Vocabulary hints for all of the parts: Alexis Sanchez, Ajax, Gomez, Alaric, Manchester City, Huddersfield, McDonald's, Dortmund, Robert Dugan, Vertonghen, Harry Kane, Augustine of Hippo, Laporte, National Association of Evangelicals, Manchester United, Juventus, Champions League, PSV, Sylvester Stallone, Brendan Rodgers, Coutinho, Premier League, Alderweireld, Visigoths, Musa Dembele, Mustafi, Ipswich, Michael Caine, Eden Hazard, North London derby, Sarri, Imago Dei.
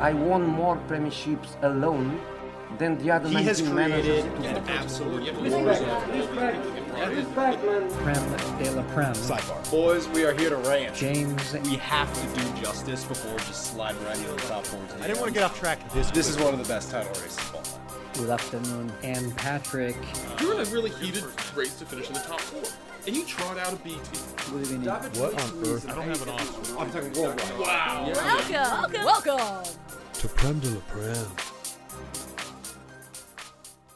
I won more premierships alone than the other 19 managers. He has created an absolute Prem de la Prem. Sidebar. Boys, we are here to rant. James. We have to do justice before just sliding right into the top 14. I didn't want to get off track. This is one of the best title races of all time. Good afternoon. And Patrick. You were in a really heated race to finish in the top four. And you trot out a B team. What on earth? I don't have an office. I'm talking worldwide. Wow. Yeah. Welcome to Prem de la Prem.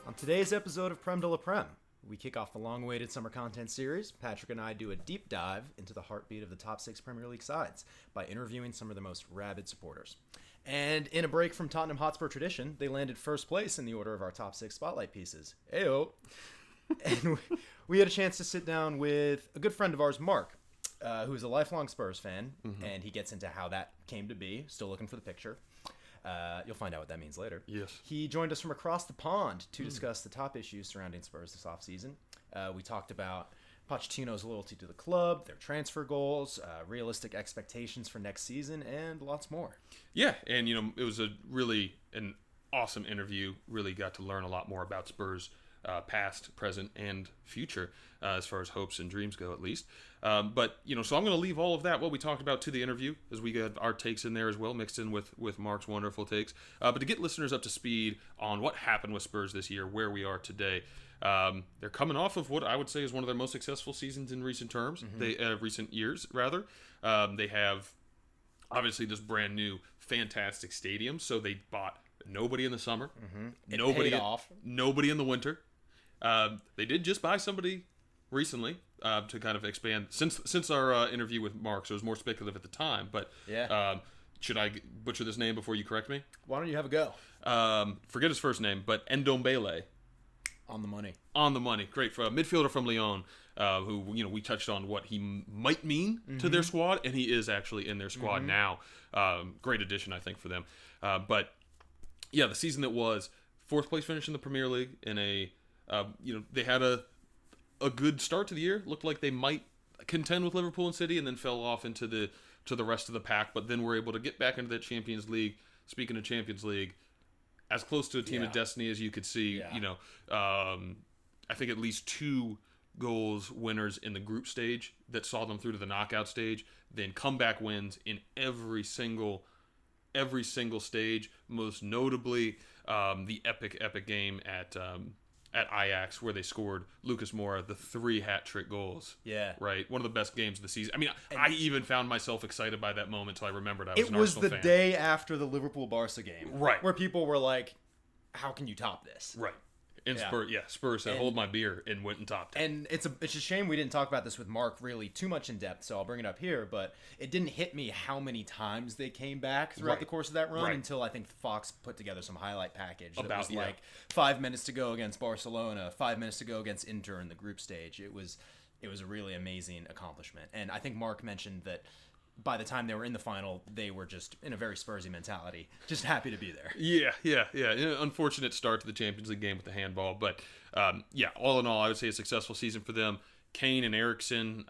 On today's episode of Prem de la Prem, we kick off the long-awaited summer content series. Patrick and I do a deep dive into the heartbeat of the top six Premier League sides by interviewing some of the most rabid supporters. And in a break from Tottenham Hotspur tradition, they landed first place in the order of our top six spotlight pieces. Ayo. And we had a chance to sit down with a good friend of ours, Mark, who is a lifelong Spurs fan, and he gets into how that came to be. Still looking for the picture. You'll find out what that means later. Yes. He joined us from across the pond to discuss the top issues surrounding Spurs this offseason. We talked about Pochettino's loyalty to the club, their transfer goals, realistic expectations for next season, and lots more. Yeah, and you know, it was a really an awesome interview. Really got to learn a lot more about Spurs. Past, present, and future, as far as hopes and dreams go, at least. But, you know, so I'm going to leave all of that, what we talked about, to the interview, as we got our takes in there as well, mixed in with Mark's wonderful takes. But to get listeners up to speed on what happened with Spurs this year, where we are today, they're coming off of what I would say is one of their most successful seasons in recent terms, recent years, rather. They have, obviously, this brand new, fantastic stadium, so they bought nobody in the summer, nobody in the winter. They did just buy somebody recently to kind of expand since our interview with Mark, so it was more speculative at the time. But should I butcher this name before you correct me? Why don't you have a go? Forget his first name, but Ndombele. On the money. Great. For a midfielder from Lyon, who, you know, we touched on what he might mean to their squad, and he is actually in their squad now. Great addition, I think, for them. But, yeah, the season that was, fourth place finish in the Premier League in a... you know, they had a good start to the year. Looked like they might contend with Liverpool and City, and then fell off into the rest of the pack. But then were able to get back into that Champions League. Speaking of Champions League, as close to a team of destiny as you could see. Yeah. You know, I think at least two goals winners in the group stage that saw them through to the knockout stage. Then comeback wins in every single stage. Most notably, the epic game at Ajax, where they scored Lucas Moura, the 3 hat-trick goals. Yeah. Right? One of the best games of the season. I mean, I even found myself excited by that moment until I remembered I was an Arsenal fan. It was the day after the Liverpool-Barca game. Right. Where people were like, how can you top this? Right. And Spurs said, hold my beer, and went and topped it. And it's a shame we didn't talk about this with Mark really too much in depth, so I'll bring it up here, but it didn't hit me how many times they came back throughout the course of that run until I think Fox put together some highlight package that was like 5 minutes to go against Barcelona, 5 minutes to go against Inter in the group stage. It was a really amazing accomplishment. And I think Mark mentioned that by the time they were in the final, they were just in a very Spursy mentality, just happy to be there. Yeah. Unfortunate start to the Champions League game with the handball. But, all in all, I would say a successful season for them. Kane and Eriksen,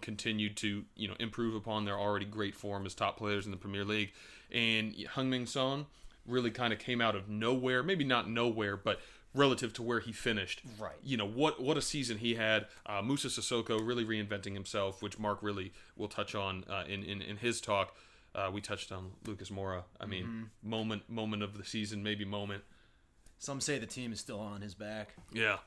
continued to, improve upon their already great form as top players in the Premier League. And Heung-min Son really kind of came out of nowhere. Maybe not nowhere, but relative to where he finished. Right. You know, what a season he had. Moussa Sissoko really reinventing himself, which Mark really will touch on in his talk. We touched on Lucas Moura. I mean, moment of the season, maybe moment. Some say the team is still on his back. Yeah.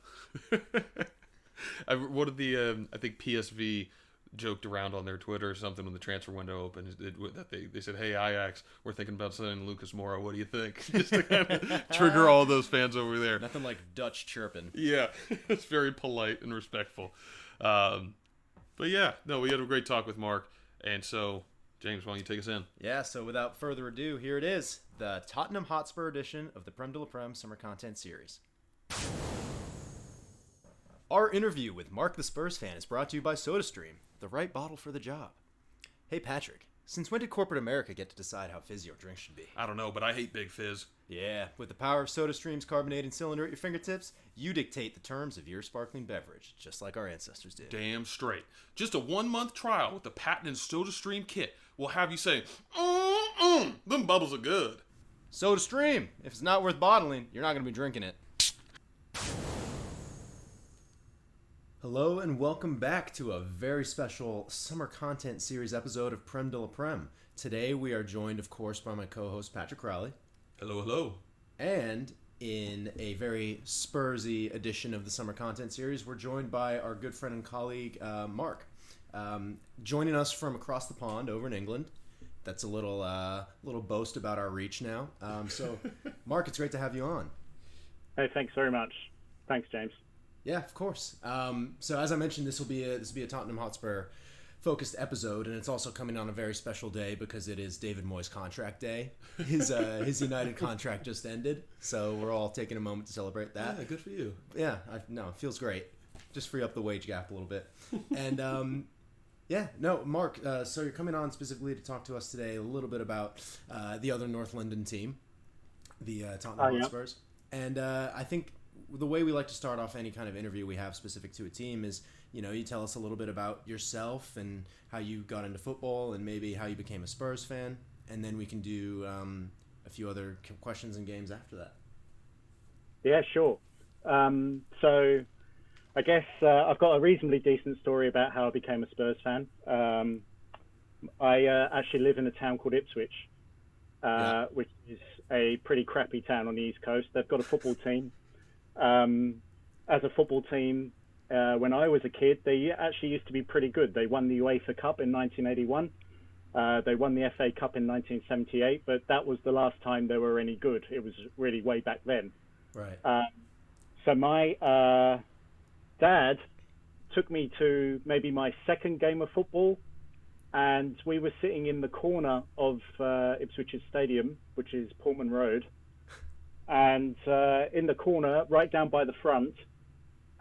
What did the, I think PSV joked around on their Twitter or something when the transfer window opened that they said, hey, Ajax, we're thinking about selling Lucas Moura, what do you think? Just to kind of trigger all those fans over there. Nothing like Dutch chirping. Yeah, it's very polite and respectful. We had a great talk with Mark, and so James, why don't you take us in? Yeah, so without further ado, here it is, the Tottenham Hotspur edition of the Prem de la Prem Summer Content Series. Our interview with Mark the Spurs fan is brought to you by SodaStream, the right bottle for the job. Hey Patrick, since when did corporate America get to decide how fizzy your drink should be? I don't know, but I hate Big Fizz. Yeah, with the power of SodaStream's carbonated cylinder at your fingertips, you dictate the terms of your sparkling beverage, just like our ancestors did. Damn straight. Just a 1-month trial with the patented SodaStream kit will have you say, Them bubbles are good. SodaStream. If it's not worth bottling, you're not going to be drinking it. Hello and welcome back to a very special summer content series episode of Prem de la Prem. Today we are joined, of course, by my co-host Patrick Crowley. Hello, hello. And in a very Spursy edition of the summer content series, we're joined by our good friend and colleague Mark, joining us from across the pond over in England. That's a little boast about our reach now. So, Mark, it's great to have you on. Hey, thanks very much. Thanks, James. Yeah, of course. So, as I mentioned, this will be a Tottenham Hotspur focused episode, and it's also coming on a very special day because it is David Moyes' contract day. His United contract just ended, so we're all taking a moment to celebrate that. Yeah, good for you. Yeah, it feels great. Just free up the wage gap a little bit, and. Yeah, no, Mark, so you're coming on specifically to talk to us today a little bit about the other North London team, the Tottenham Hotspurs. Yeah. And I think the way we like to start off any kind of interview we have specific to a team is, you tell us a little bit about yourself and how you got into football and maybe how you became a Spurs fan. And then we can do a few other questions and games after that. Yeah, sure. So... I guess I've got a reasonably decent story about how I became a Spurs fan. I actually live in a town called Ipswich, which is a pretty crappy town on the East Coast. They've got a football team. As a football team, when I was a kid, they actually used to be pretty good. They won the UEFA Cup in 1981. They won the FA Cup in 1978, but that was the last time they were any good. It was really way back then. Right. So my... Dad took me to maybe my second game of football, and we were sitting in the corner of Ipswich's stadium, which is Pullman Road, and in the corner, right down by the front,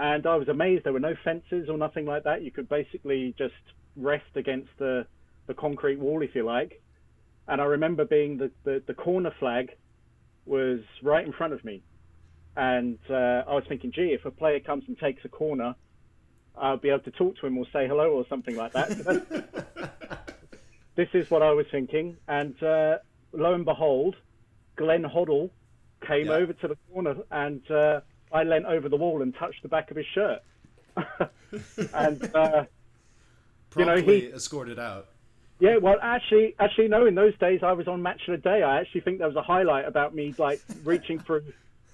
and I was amazed there were no fences or nothing like that. You could basically just rest against the concrete wall, if you like, and I remember being the corner flag was right in front of me. And I was thinking, gee, if a player comes and takes a corner, I'll be able to talk to him or say hello or something like that. This is what I was thinking. And lo and behold, Glenn Hoddle came over to the corner, and I leant over the wall and touched the back of his shirt. And, promptly he escorted out. Yeah, well, actually, no, in those days I was on Match of the Day. I actually think there was a highlight about me, like, reaching through...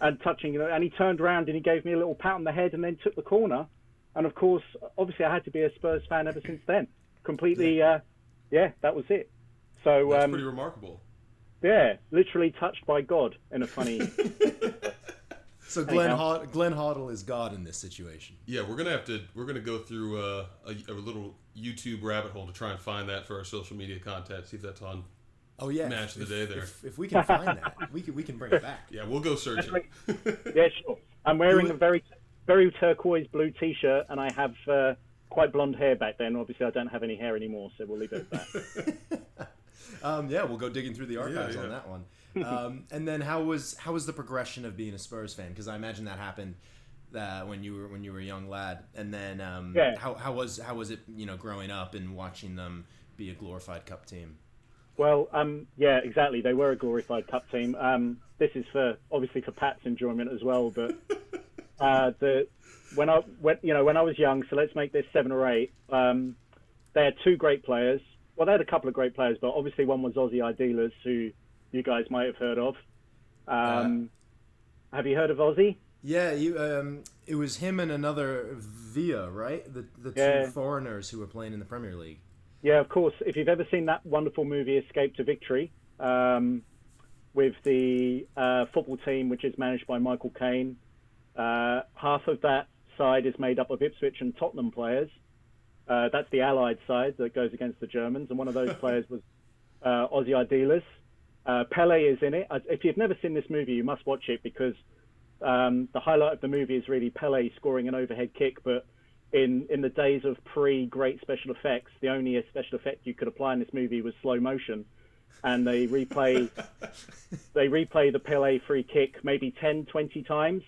and touching, and he turned around and he gave me a little pat on the head and then took the corner. And of course, obviously, I had to be a Spurs fan ever since then. Completely, that was it. So that's pretty remarkable. Yeah, literally touched by God in a funny. So Glenn Hoddle is God in this situation. Yeah, we're gonna go through a little YouTube rabbit hole to try and find that for our social media content. See if that's on. Oh yeah, Match of the Day there. If we can find that, we can bring it back. Yeah, we'll go searching. Yeah, sure. I'm wearing a very, very turquoise blue T-shirt, and I have quite blonde hair back then. Obviously, I don't have any hair anymore, so we'll leave it at that. Yeah, we'll go digging through the archives on that one. And then how was the progression of being a Spurs fan? Because I imagine that happened when you were a young lad, and then how was it growing up and watching them be a glorified cup team? Well, yeah, exactly. They were a glorified cup team. This is obviously for Pat's enjoyment as well. But when I was young, so let's make this 7 or 8. They had two great players. Well, they had a couple of great players, but obviously one was Ossie Ardiles, who you guys might have heard of. Have you heard of Ossie? Yeah, it was him and another Villa, right? The two foreigners who were playing in the Premier League. Yeah, of course. If you've ever seen that wonderful movie Escape to Victory with the football team, which is managed by Michael Caine, half of that side is made up of Ipswich and Tottenham players. That's the Allied side that goes against the Germans, and one of those players was Ossie Ardiles. Pele is in it. If you've never seen this movie, you must watch it because the highlight of the movie is really Pele scoring an overhead kick, but in the days of pre-great special effects, the only special effect you could apply in this movie was slow motion, and they replay the Pele free kick maybe 10-20 times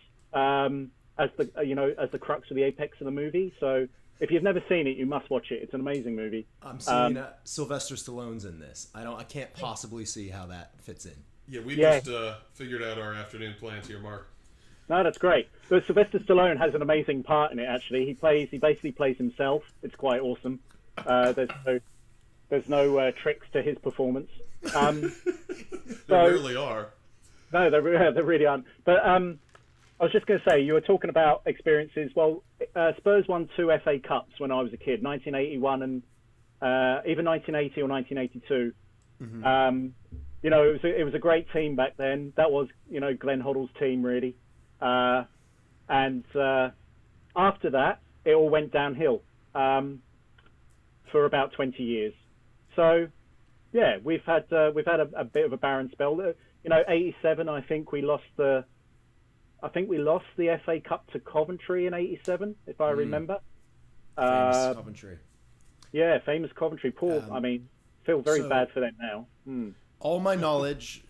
as the crux of the apex of the movie. So If you've never seen it, you must watch it. It's an amazing movie. I'm seeing Sylvester Stallone's in this. I can't possibly see how that fits in. Yeah, we just figured out our afternoon plans here, Mark. No, that's great. So Sylvester Stallone has an amazing part in it. Actually, he basically plays himself. It's quite awesome. There's no tricks to his performance. There really are. No, there really aren't. But I was just going to say, you were talking about experiences. Well, Spurs won 2 FA Cups when I was a kid, 1981 and even 1980 or 1982. Mm-hmm. It was a great team back then. That was, Glenn Hoddle's team, really. And after that, it all went downhill for about 20 years. So, yeah, we've had a bit of a barren spell. 87, I think we lost the FA Cup to Coventry in 87, if I remember. Famous Coventry. Yeah, famous Coventry. Poor. Feel very bad for them now. Mm.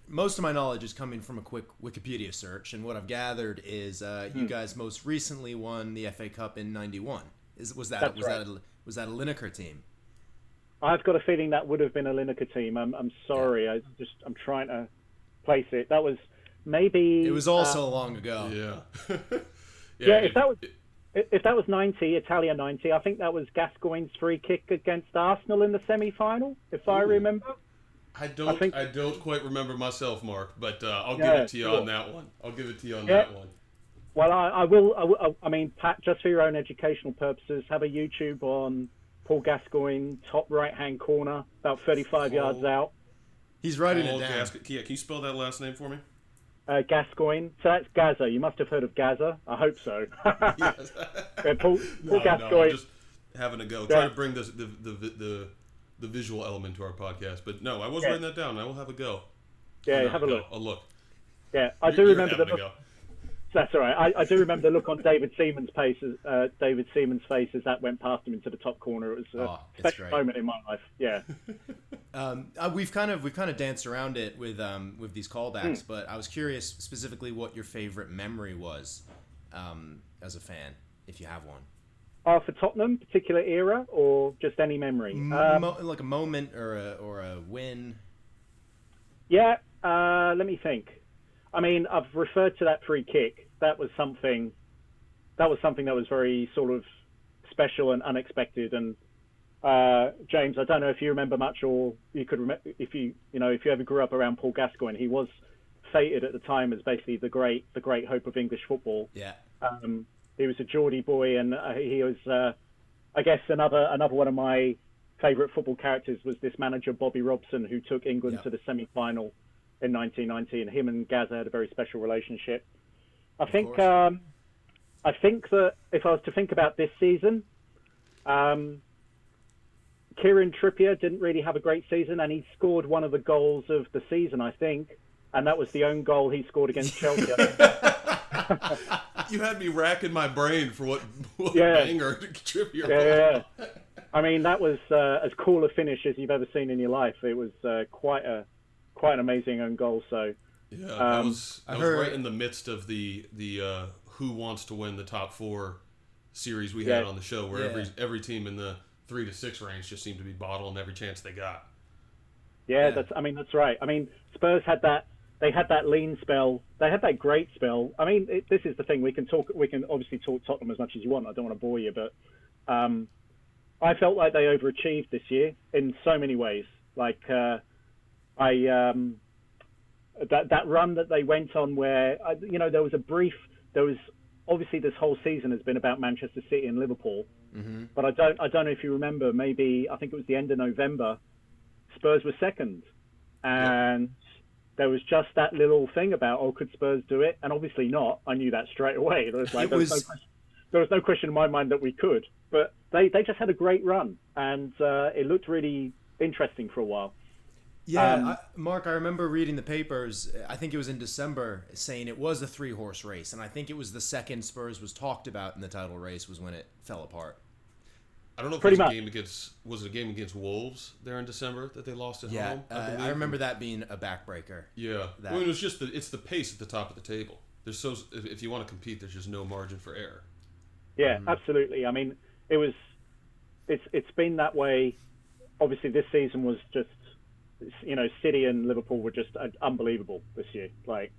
Most of my knowledge is coming from a quick Wikipedia search, and what I've gathered is you guys most recently won the FA Cup in '91. Was that a Lineker team? I've got a feeling that would have been a Lineker team. I'm sorry, yeah. I'm trying to place it. That was maybe. It was also long ago. Yeah. If that was 90, Italia 90, I think that was Gascoigne's free kick against Arsenal in the semi-final, if I remember. I don't quite remember myself, Mark, but I'll give it to you on that one. Well, I will. Pat, just for your own educational purposes, have a YouTube on Paul Gascoigne, top right-hand corner, about 35 yards out. He's writing it down. Can you spell that last name for me? Gascoigne. So that's Gaza. You must have heard of Gaza. I hope so. Yes. Paul Gascoigne. No, I'm just having a go. Yeah. Trying to bring this, the visual element to our podcast, but no, I was writing that down. I will have a go. Yeah, have a look. A look. Yeah, I do remember the look. That's all right. I do remember the look on David Seaman's face as that went past him into the top corner. It was a special moment in my life. Yeah. We've kind of danced around it with these callbacks, but I was curious specifically what your favorite memory was as a fan, if you have one. For Tottenham, particular era, or just any memory? Like a moment or a win? Yeah, let me think. I've referred to that free kick. That was something that was very sort of special and unexpected. And James, I don't know if you remember much, or you could remember if you ever grew up around Paul Gascoigne. He was fated at the time as basically the great hope of English football. Yeah. He was a Geordie boy, and he was, I guess, another one of my favourite football characters was this manager, Bobby Robson, who took England to the semi-final in 1990, and him and Gaza had a very special relationship. I think that if I was to think about this season, Kieran Trippier didn't really have a great season, and he scored one of the goals of the season, I think, and that was the own goal he scored against Chelsea. You had me racking my brain for what banger Trippier was. Yeah. That was as cool a finish as you've ever seen in your life. It was quite an amazing own goal. So yeah, that was right in the midst of the Who Wants to Win the Top Four series we had on the show, where every team in the 3 to 6 range just seemed to be bottling every chance they got. Yeah. That's right. Spurs had that. They had that lean spell. They had that great spell. This is the thing. We can obviously talk Tottenham as much as you want. I don't want to bore you, but I felt like they overachieved this year in so many ways. Like that run that they went on, where there was obviously this whole season has been about Manchester City and Liverpool, mm-hmm. but I don't know if you remember. Maybe I think it was the end of November. Spurs were second, and. Yeah. There was just that little thing about, could Spurs do it? And obviously not. I knew that straight away. There was no question in my mind that we could. But they just had a great run, and it looked really interesting for a while. Yeah, Mark, I remember reading the papers, I think it was in December, saying it was a 3-horse race. And I think it was the second Spurs was talked about in the title race was when it fell apart. I don't know if was it a game against Wolves there in December that they lost at home? Yeah, I remember that being a backbreaker. Yeah, it was just it's the pace at the top of the table. There's if you want to compete, there's just no margin for error. Yeah, absolutely. It was it's been that way. Obviously, this season was just, you know, City and Liverpool were just unbelievable this year. Like,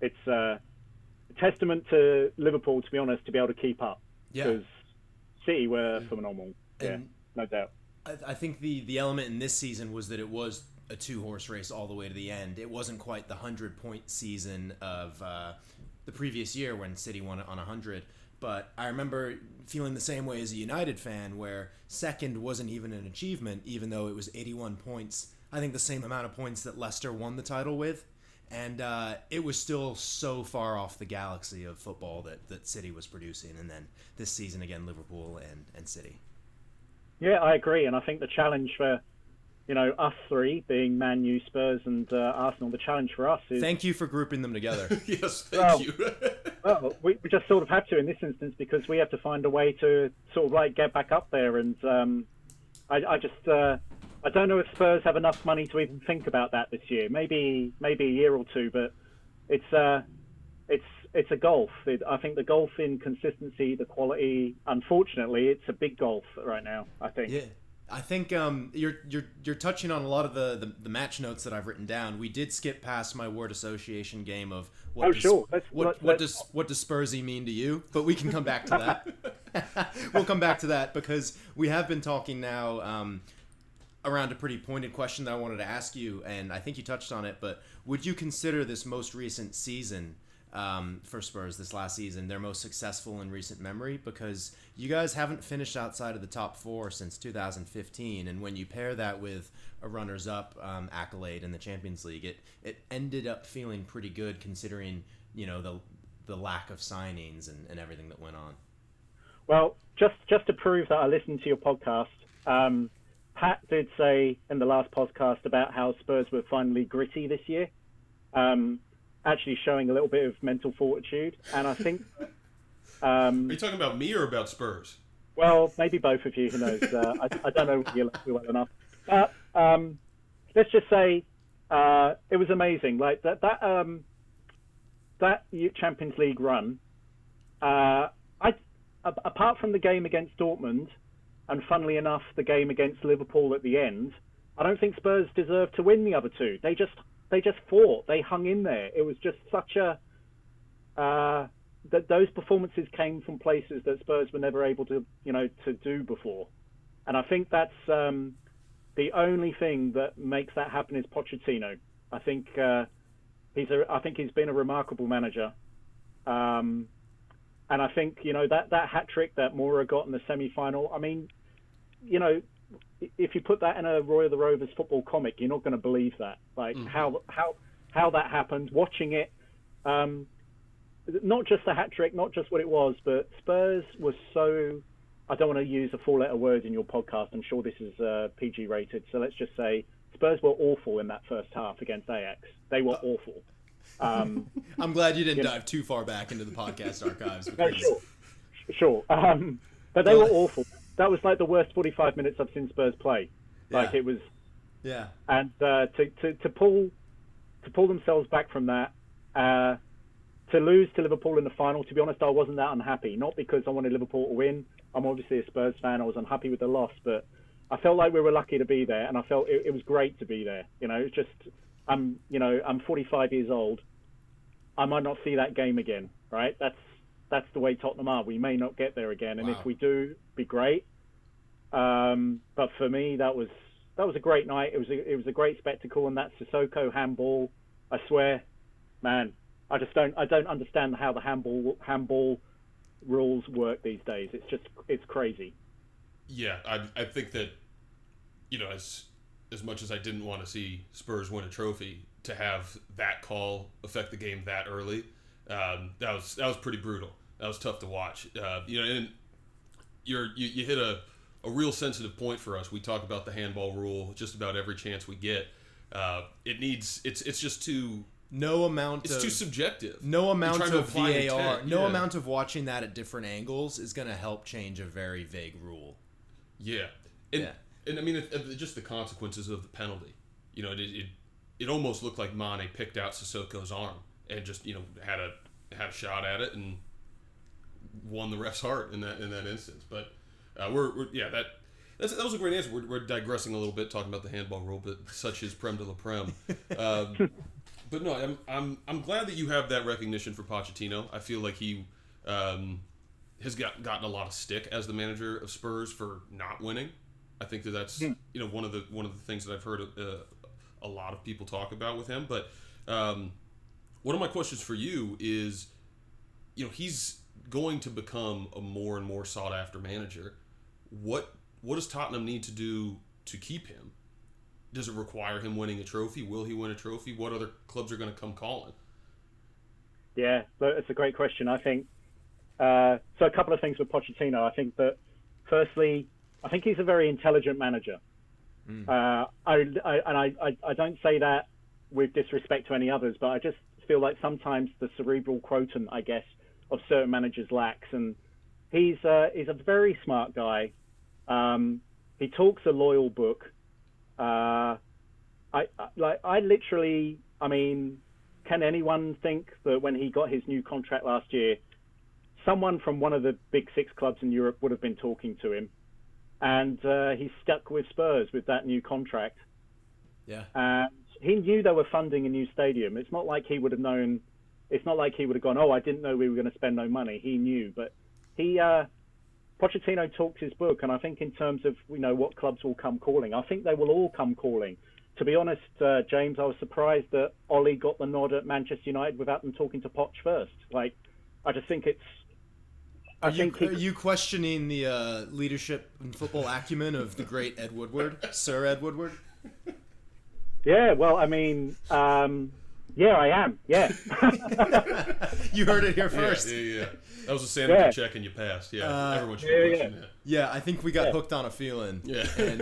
it's a testament to Liverpool, to be honest, to be able to keep up. Yeah. Because City were phenomenal. Yeah, no doubt. I think the element in this season was that it was a two-horse race all the way to the end. It wasn't quite the 100-point season of the previous year when City won on 100. But I remember feeling the same way as a United fan, where second wasn't even an achievement, even though it was 81 points. I think the same amount of points that Leicester won the title with. And it was still so far off the galaxy of football that City was producing. And then this season, again, Liverpool and City. Yeah, I agree. And I think the challenge for, you know, us three being Man U, Spurs and Arsenal, the challenge for us is... Thank you for grouping them together. Yes, thank you. Well, we just sort of have to in this instance, because we have to find a way to sort of like get back up there. And I don't know if Spurs have enough money to even think about that this year. Maybe a year or two, but it's a golf. I think the golf in consistency, the quality. Unfortunately, it's a big golf right now, I think. Yeah, I think you're touching on a lot of the match notes that I've written down. We did skip past my word association game of what does Spursy mean to you, but we can come back to that. We'll come back to that, because we have been talking now. Around a pretty pointed question that I wanted to ask you, and I think you touched on it, but would you consider this most recent season for Spurs, this last season, their most successful in recent memory? Because you guys haven't finished outside of the top four since 2015, and when you pair that with a runners-up accolade in the Champions League, it ended up feeling pretty good, considering, you know, the lack of signings and everything that went on. Well, just to prove that I listened to your podcast, Pat did say in the last podcast about how Spurs were finally gritty this year, actually showing a little bit of mental fortitude. And I think... are you talking about me or about Spurs? Well, maybe both of you, who knows. I don't know you well enough. But let's just say it was amazing. Like that Champions League run, apart from the game against Dortmund, and funnily enough, the game against Liverpool at the end, I don't think Spurs deserved to win the other two. They just fought. They hung in there. It was just such a that those performances came from places that Spurs were never able to, you know, to do before. And I think that's the only thing that makes that happen is Pochettino. I think he's been a remarkable manager. And I think, you know, that hat trick that Moura got in the semi-final, I mean, you know, if you put that in a Roy of the Rovers football comic, you're not going to believe that. Like, how that happened, watching it, not just the hat trick, not just what it was, but Spurs was so... I don't want to use a four-letter word in your podcast. I'm sure this is PG rated. So let's just say Spurs were awful in that first half against Ajax. They were awful. I'm glad you didn't dive too far back into the podcast archives. Because... No, sure. But they were awful. That was like the worst 45 minutes I've seen Spurs play. Like it was. Yeah. And to pull themselves back from that, to lose to Liverpool in the final. To be honest, I wasn't that unhappy. Not because I wanted Liverpool to win. I'm obviously a Spurs fan. I was unhappy with the loss, but I felt like we were lucky to be there, and I felt it was great to be there. You know, it's just. I'm 45 years old. I might not see that game again, right? That's the way Tottenham are. We may not get there again, and if we do, be great. But for me, that was a great night. It was a great spectacle, and that Sissoko handball, I swear, man, I don't understand how the handball rules work these days. It's crazy. Yeah, I think that, you know, as much as I didn't want to see Spurs win a trophy, to have that call affect the game that early, that was pretty brutal. That was tough to watch. You know, and you hit a real sensitive point for us. We talk about the handball rule just about every chance we get. It's too subjective. No amount of VAR, amount of watching that at different angles is going to help change a very vague rule. Yeah. And I mean, just the consequences of the penalty. You know, it almost looked like Mane picked out Sissoko's arm and just, you know, had a shot at it and won the ref's heart in that instance. But we're that That was a great answer. We're digressing a little bit, talking about the handball rule, but such is Prem de la Prem. But no, I'm glad that you have that recognition for Pochettino. I feel like he has gotten a lot of stick as the manager of Spurs for not winning. I think that's one of the things that I've heard a lot of people talk about with him. But one of my questions for you is, he's going to become a more and more sought after manager. What does Tottenham need to do to keep him? Does it require him winning a trophy? Will he win a trophy? What other clubs are going to come calling? Yeah, that's a great question. I think so. A couple of things with Pochettino. I think that firstly, I think he's a very intelligent manager. I don't say that with disrespect to any others, but I just feel like sometimes the cerebral quotient, I guess, of certain managers lacks. And he's a very smart guy. He talks a loyal book. Can anyone think that when he got his new contract last year, someone from one of the big six clubs in Europe would have been talking to him? And he stuck with Spurs with that new contract. Yeah. And he knew they were funding a new stadium. It's not like he would have known. It's not like he would have gone, I didn't know we were going to spend no money. He knew. But Pochettino talks his book. And I think in terms of, what clubs will come calling, I think they will all come calling. To be honest, James, I was surprised that Ollie got the nod at Manchester United without them talking to Poch first. I just think it's... Are you questioning the leadership and football acumen of the great Ed Woodward, Sir Ed Woodward? Yeah, well, I am. Yeah. You heard it here first. Yeah. That was a sanity check and you passed. Yeah, everyone should be watching that. Yeah, I think we got hooked on a feeling and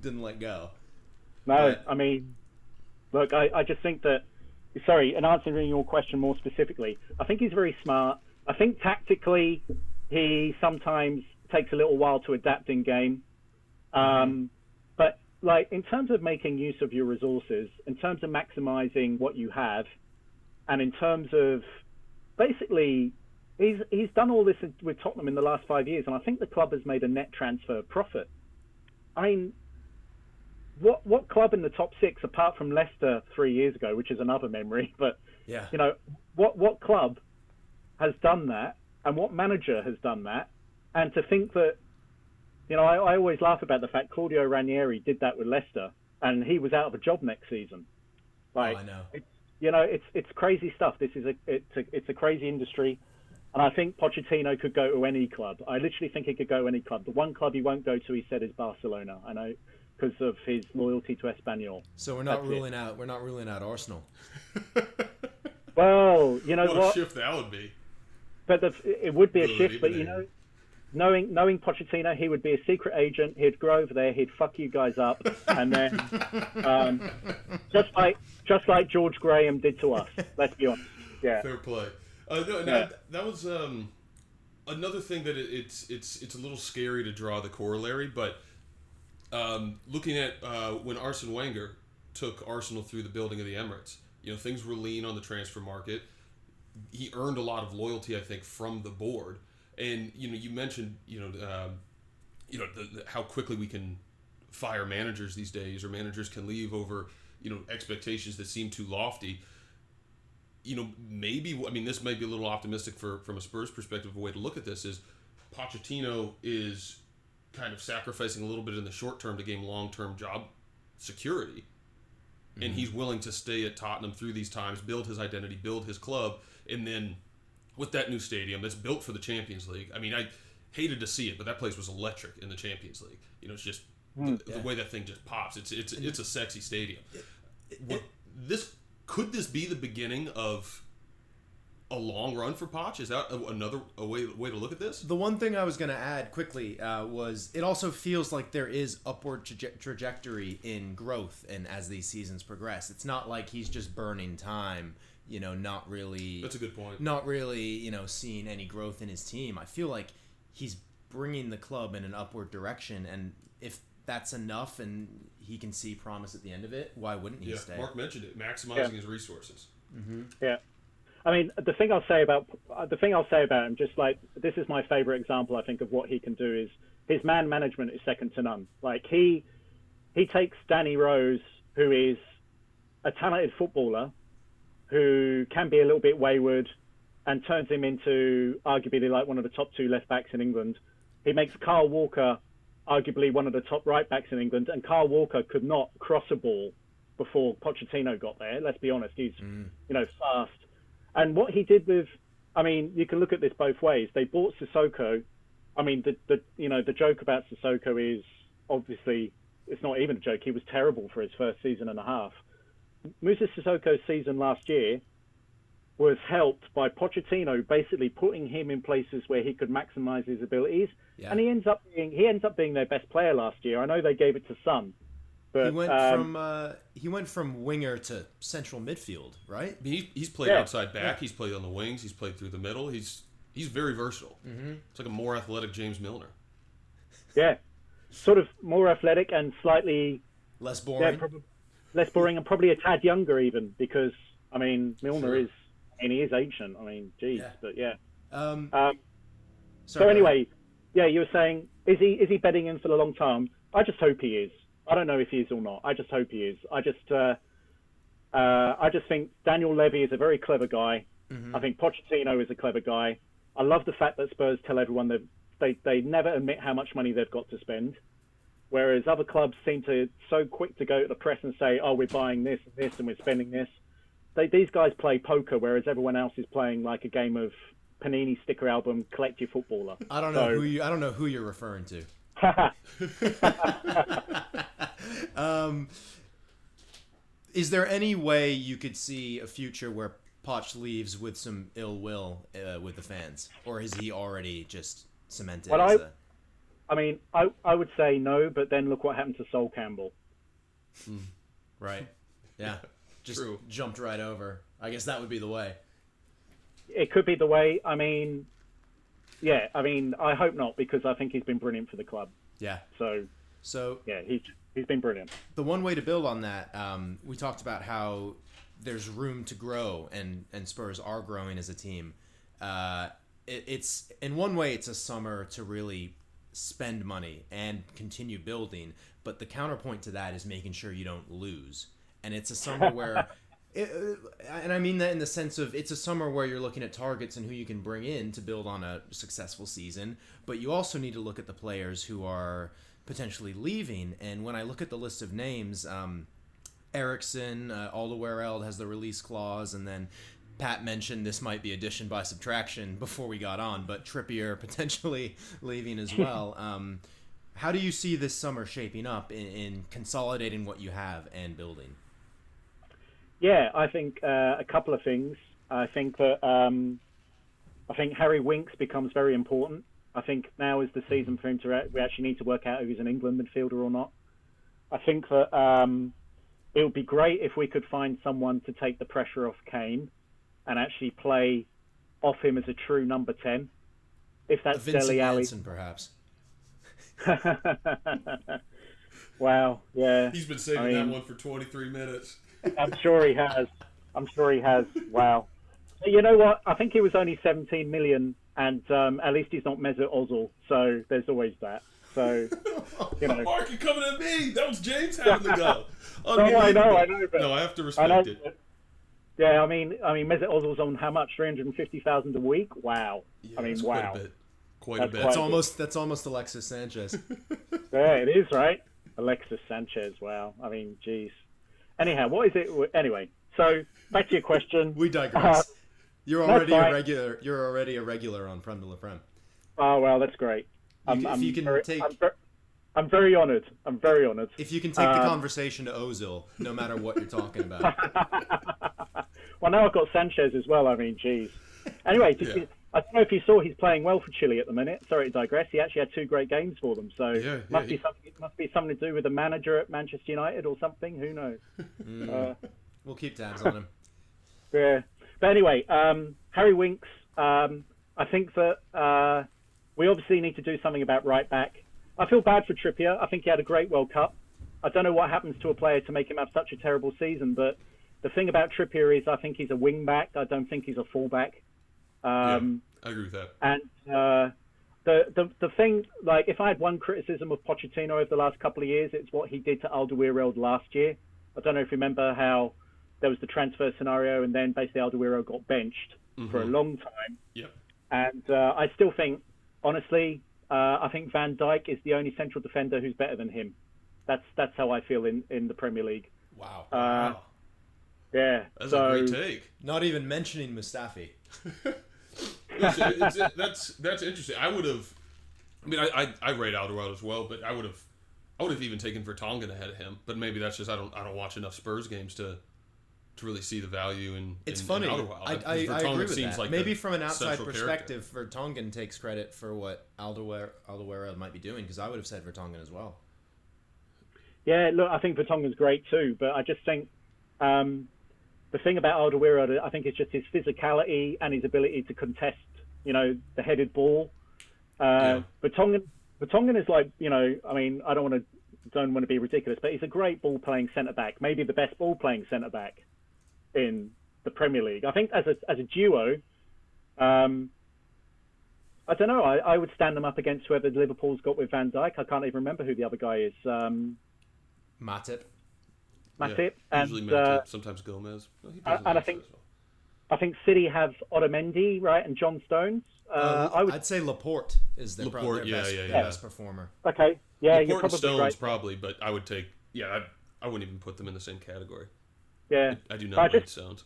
didn't let go. No, but, look, I just think that, and answering your question more specifically, I think he's very smart. I think tactically, he sometimes takes a little while to adapt in game. But in terms of making use of your resources, in terms of maximizing what you have, and in terms of basically, he's done all this with Tottenham in the last 5 years, and I think the club has made a net transfer profit. What club in the top six, apart from Leicester 3 years ago, which is another memory, but what club has done that, and what manager has done that? And to think that, I always laugh about the fact Claudio Ranieri did that with Leicester, and he was out of a job next season. I know. It's crazy stuff. This is it's a crazy industry, and I think Pochettino could go to any club. I literally think he could go to any club. The one club he won't go to, he said, is Barcelona. I know, because of his loyalty to Espanyol. So we're not ruling out Arsenal. Well, what a shift that would be. But it would be a shift, but knowing Pochettino, he would be a secret agent. He'd go over there, he'd fuck you guys up, and then just like George Graham did to us. Let's be honest. Yeah. Fair play. That was another thing that it's a little scary to draw the corollary, but looking at when Arsene Wenger took Arsenal through the building of the Emirates, things were lean on the transfer market. He earned a lot of loyalty, I think, from the board. And you mentioned, how quickly we can fire managers these days, or managers can leave over, expectations that seem too lofty. Maybe this may be a little optimistic from a Spurs perspective. A way to look at this is Pochettino is kind of sacrificing a little bit in the short term to gain long-term job security. And he's willing to stay at Tottenham through these times, build his identity, build his club, and then with that new stadium that's built for the Champions League. I hated to see it, but that place was electric in the Champions League. It's just the way that thing just pops. It's a sexy stadium. Could this be the beginning of a long run for Poch? Is that another way to look at this? The one thing I was going to add quickly was it also feels like there is upward trajectory in growth, and as these seasons progress, it's not like he's just burning time. Not really. That's a good point. Not really, seeing any growth in his team. I feel like he's bringing the club in an upward direction, and if that's enough, and he can see promise at the end of it, why wouldn't he stay? Mark mentioned it, maximizing his resources. Mm-hmm. Yeah. The thing I'll say about him, just like this is my favorite example, I think, of what he can do is his man management is second to none. Like he takes Danny Rose, who is a talented footballer, who can be a little bit wayward, and turns him into arguably like one of the top two left backs in England. He makes Kyle Walker arguably one of the top right backs in England, and Kyle Walker could not cross a ball before Pochettino got there. Let's be honest, he's fast. And what he did with, I mean, you can look at this both ways. They bought Sissoko. I mean, the joke about Sissoko is obviously it's not even a joke. He was terrible for his first season and a half. Moussa Sissoko's season last year was helped by Pochettino basically putting him in places where he could maximise his abilities, and he ends up being their best player last year. I know they gave it to Son, but he went from winger to central midfield, right? He's played outside back, he's played on the wings, he's played through the middle. He's very versatile. Mm-hmm. It's like a more athletic James Milner. Yeah, sort of more athletic and slightly less boring. Yeah, less boring and probably a tad younger even, because I mean Milner is. And he is ancient. I mean, geez, but yeah. So anyway, you were saying, is he betting in for the long term? I just hope he is. I don't know if he is or not. I just hope he is. I just think Daniel Levy is a very clever guy. Mm-hmm. I think Pochettino is a clever guy. I love the fact that Spurs tell everyone that they never admit how much money they've got to spend, whereas other clubs seem to so quick to go to the press and say, oh, we're buying this and this and we're spending this. These guys play poker, whereas everyone else is playing like a game of Panini sticker album, collect your footballer. I don't know who you're referring to. Is there any way you could see a future where Poch leaves with some ill will with the fans, or is he already just cemented? Well, I would say no, but then look what happened to Sol Campbell. Right. Yeah. Just True. Jumped right over. I guess that would be the way. It could be the way. I hope not, because I think he's been brilliant for the club. Yeah. So yeah, he's been brilliant. The one way to build on that, we talked about how there's room to grow, and Spurs are growing as a team. It's in one way, it's a summer to really spend money and continue building, but the counterpoint to that is making sure you don't lose. And it's a summer where, and I mean that in the sense of it's a summer where you're looking at targets and who you can bring in to build on a successful season, but you also need to look at the players who are potentially leaving. And when I look at the list of names, Eriksen, Alderweireld has the release clause, and then Pat mentioned this might be addition by subtraction before we got on, but Trippier potentially leaving as well. How do you see this summer shaping up in consolidating what you have and building? Yeah, I think a couple of things. I think that Harry Winks becomes very important. I think now is the season for him we actually need to work out if he's an England midfielder or not. I think that it would be great if we could find someone to take the pressure off Kane and actually play off him as a true number 10. If that's Dele Alli, perhaps. Wow. Yeah. He's been saving that one for 23 minutes. I'm sure he has. Wow. You know what? I think he was only 17 million, and at least he's not Mesut Ozil. So there's always that. So, you know. Mark, you're coming at me. That was James having the go. I know. But no, I have to respect it. But, yeah, I mean, Mesut Ozil's on how much? 350,000 a week. Wow. Yeah, wow. Quite a bit. That's almost Alexis Sanchez. Yeah, it is, right? Alexis Sanchez. Wow. I mean, geez. Anyhow, what is it? Anyway, so back to your question. We digress. You're already a regular on Prem de la Prem. Oh well, that's great. I'm very honoured. I'm very honoured. If you can take the conversation to Ozil, no matter what you're talking about. Well, now I've got Sanchez as well. I mean, geez. Anyway, I don't know if you saw he's playing well for Chile at the minute. Sorry to digress. He actually had two great games for them, so it must be something to do with the manager at Manchester United or something. Who knows? We'll keep tabs on him. Yeah, but anyway, Harry Winks. I think that we obviously need to do something about right back. I feel bad for Trippier. I think he had a great World Cup. I don't know what happens to a player to make him have such a terrible season, but the thing about Trippier is I think he's a wing back. I don't think he's a full back. I agree with that. And The thing, like, if I had one criticism of Pochettino over the last couple of years, it's what he did to Alderweireld last year. I don't know if you remember how there was the transfer scenario, and then basically Alderweireld got benched for a long time. Yep. And I still think, honestly, I think Van Dijk is the only central defender who's better than him. That's how I feel in the Premier League. Wow. Wow. Yeah. That's a great take. Not even mentioning Mustafi. That's interesting. I mean, I rate Alderweireld as well, but I would have even taken Vertonghen ahead of him. But maybe that's just I don't watch enough Spurs games to really see the value in. It's funny. I agree with that. Like, maybe from an outside perspective, Vertonghen takes credit for what Alderweireld might be doing, because I would have said Vertonghen as well. Yeah, look, I think Vertonghen's great too, but I just think the thing about Alderweireld, I think, is just his physicality and his ability to contest, you know, the headed ball. Vertonghen is like, you know, I mean, I don't want to be ridiculous, but he's a great ball playing centre back, maybe the best ball playing centre back in the Premier League. I think as a duo, I don't know. I would stand them up against whoever Liverpool's got with Van Dijk. I can't even remember who the other guy is. Matip, yeah, usually and Matip, sometimes Gomez. Well, I think City have Otamendi, right, and John Stones. I'd say Laporte is their best performer. Okay, yeah, Laporte and Stones probably, but I would take. Yeah, I wouldn't even put them in the same category. Yeah, I do not like Stones.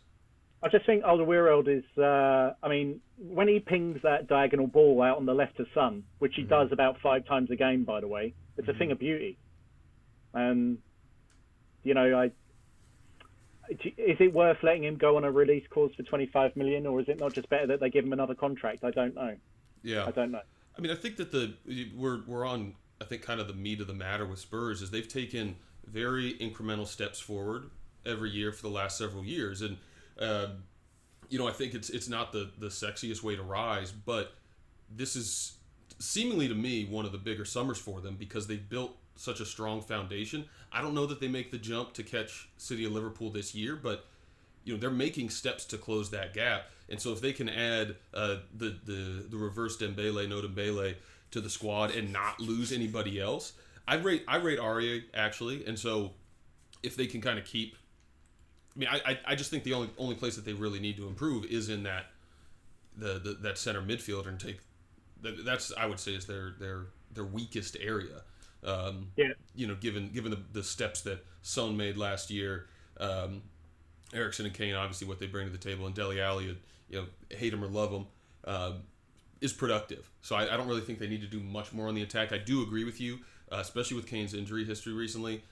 I just think Alderweireld is. I mean, when he pings that diagonal ball out on the left to Son, which he does about 5 times a game, by the way, it's a thing of beauty. And you know, is it worth letting him go on a release clause for 25 million, or is it not just better that they give him another contract? I don't know. Yeah, I don't know. I mean, I think that we're on, I think, kind of the meat of the matter with Spurs is they've taken very incremental steps forward every year for the last several years, and you know, I think it's not the sexiest way to rise, but this is seemingly to me one of the bigger summers for them because they've built such a strong foundation. I don't know that they make the jump to catch City of Liverpool this year, but you know, they're making steps to close that gap. And so if they can add the reverse Dembele, no Dembele to the squad and not lose anybody else, I rate Aurier actually. And so if they can kind of keep, I mean, I just think the only place that they really need to improve is in that that center midfielder, and that's I would say is their weakest area. You know, given the steps that Son made last year, Eriksen and Kane, obviously what they bring to the table, and Dele Alli, you know, hate him or love him, is productive. So I don't really think they need to do much more on the attack. I do agree with you, especially with Kane's injury history recently.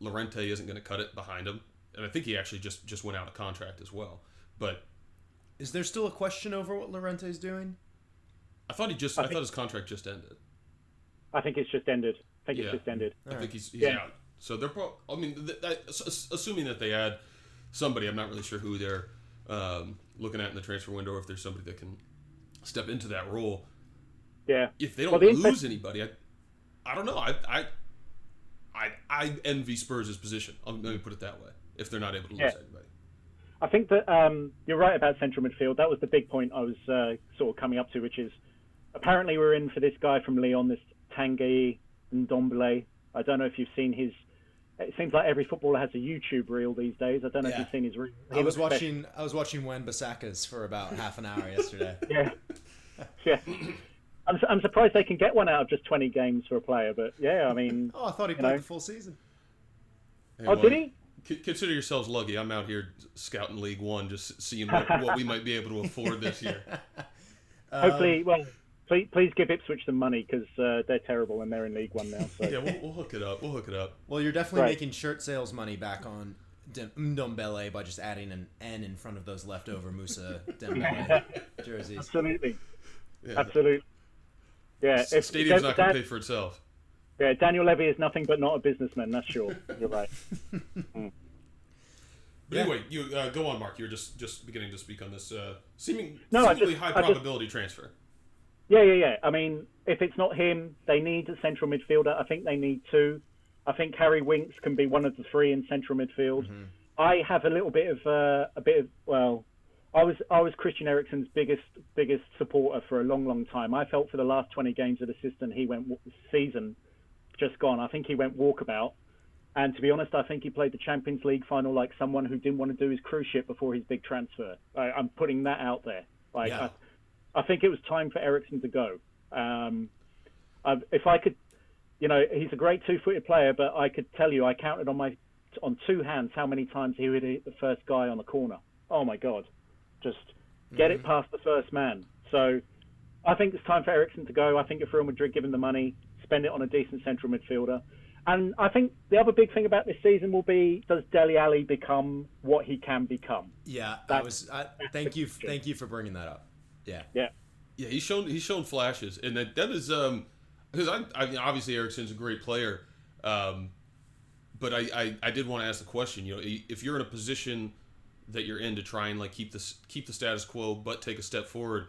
Llorente isn't going to cut it behind him, and I think he actually just went out of contract as well. But is there still a question over what Llorente's doing? I thought his contract just ended. I think it's just ended. It's just ended. I think he's out. So they're probably, I mean, assuming that they add somebody, I'm not really sure who they're looking at in the transfer window, or if there's somebody that can step into that role. Yeah. If they don't lose anybody, I don't know. I envy Spurs' position. Let me put it that way. If they're not able to lose anybody. I think that you're right about central midfield. That was the big point I was sort of coming up to, which is apparently we're in for this guy from Lyon, this Tanguy Ndombele. I don't know if you've seen his. It seems like every footballer has a YouTube reel these days. I don't know if you've seen his reel. I was watching Wan-Bissaka's for about half an hour yesterday. Yeah. I'm surprised they can get one out of just 20 games for a player, but yeah, I mean. Oh, I thought he played the full season. Hey, did he? Consider yourselves lucky. I'm out here scouting League One, just seeing what we might be able to afford this year. Hopefully, well. Please give Ipswich some money because they're terrible and they're in League One now. So. Yeah, we'll hook it up. Well, you're definitely making shirt sales money back on Ndombele by just adding an N in front of those leftover Musa Dembele jerseys. Absolutely. Yeah. Yeah, stadium's not going to pay for itself. Yeah, Daniel Levy is nothing but not a businessman, that's sure. You're right. But anyway, you go on, Mark. You're just beginning to speak on this seemingly high probability transfer. Yeah. I mean, if it's not him, they need a central midfielder. I think they need 2. I think Harry Winks can be one of the 3 in central midfield. I have a little bit of I I was Christian Eriksen's biggest supporter for a long time. I felt for the last 20 games of the season just gone, I think he went walkabout. And to be honest, I think he played the Champions League final like someone who didn't want to do his cruise ship before his big transfer. I'm putting that out there. Like, yeah. I think it was time for Eriksen to go. If I could, you know, he's a great two-footed player, but I could tell you, I counted on two hands how many times he would hit the first guy on the corner. Oh my God, just get it past the first man. So I think it's time for Eriksen to go. I think if Real Madrid give him the money, spend it on a decent central midfielder. And I think the other big thing about this season will be, does Dele Alli become what he can become? Yeah, thank you for bringing that up. Yeah, he's shown flashes, and that is because I mean, obviously Eriksen's a great player, but I did want to ask the question. You know, if you're in a position that you're in to try and like keep the status quo but take a step forward,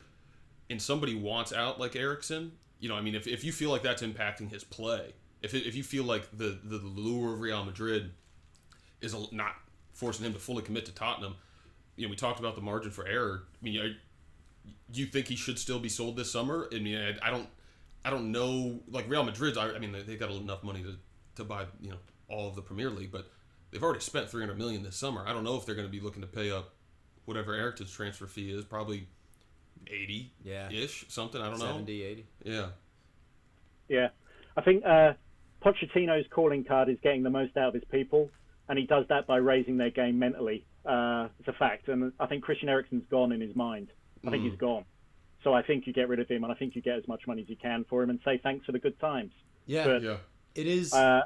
and somebody wants out like Eriksen, you know, I mean, if you feel like that's impacting his play, if you feel like the lure of Real Madrid is not forcing him to fully commit to Tottenham, you know, we talked about the margin for error. I mean, you think he should still be sold this summer? I mean, I don't know. Like Real Madrid, I mean, they got enough money to buy, you know, all of the Premier League, but they've already spent $300 million this summer. I don't know if they're going to be looking to pay up whatever Eriksen's transfer fee is, probably 80, ish, something. I don't know. 70, 80. Yeah. I think Pochettino's calling card is getting the most out of his people, and he does that by raising their game mentally. It's a fact, and I think Christian Eriksen's gone in his mind. I think he's gone. So I think you get rid of him, and I think you get as much money as you can for him and say thanks for the good times. Yeah. It is. I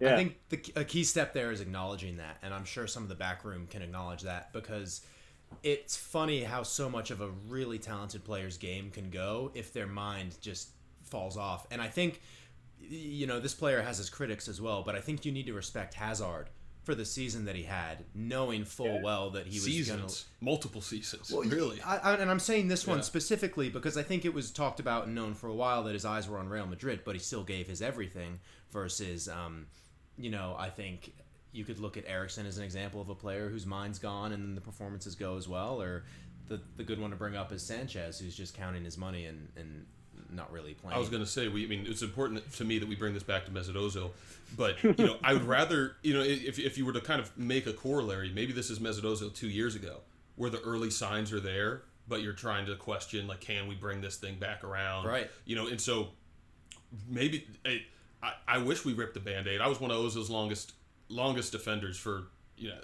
think a key step there is acknowledging that, and I'm sure some of the backroom can acknowledge that, because it's funny how so much of a really talented player's game can go if their mind just falls off. And I think, you know, this player has his critics as well, but I think you need to respect Hazard for the season that he had, knowing full well that he was multiple seasons. Well, really, and I'm saying this one specifically because I think it was talked about and known for a while that his eyes were on Real Madrid, but he still gave his everything. Versus, you know, I think you could look at Eriksen as an example of a player whose mind's gone and the performances go as well. Or the good one to bring up is Sanchez, who's just counting his money and not really playing. I was going to say, I mean, it's important to me that we bring this back to Mesut Ozil, but, you know, I would rather, you know, if you were to kind of make a corollary, maybe this is Mesut Ozil 2 years ago, where the early signs are there, but you're trying to question, like, can we bring this thing back around? Right. You know, and so maybe, I wish we ripped the Band-Aid. I was one of Ozil's longest defenders for, you know,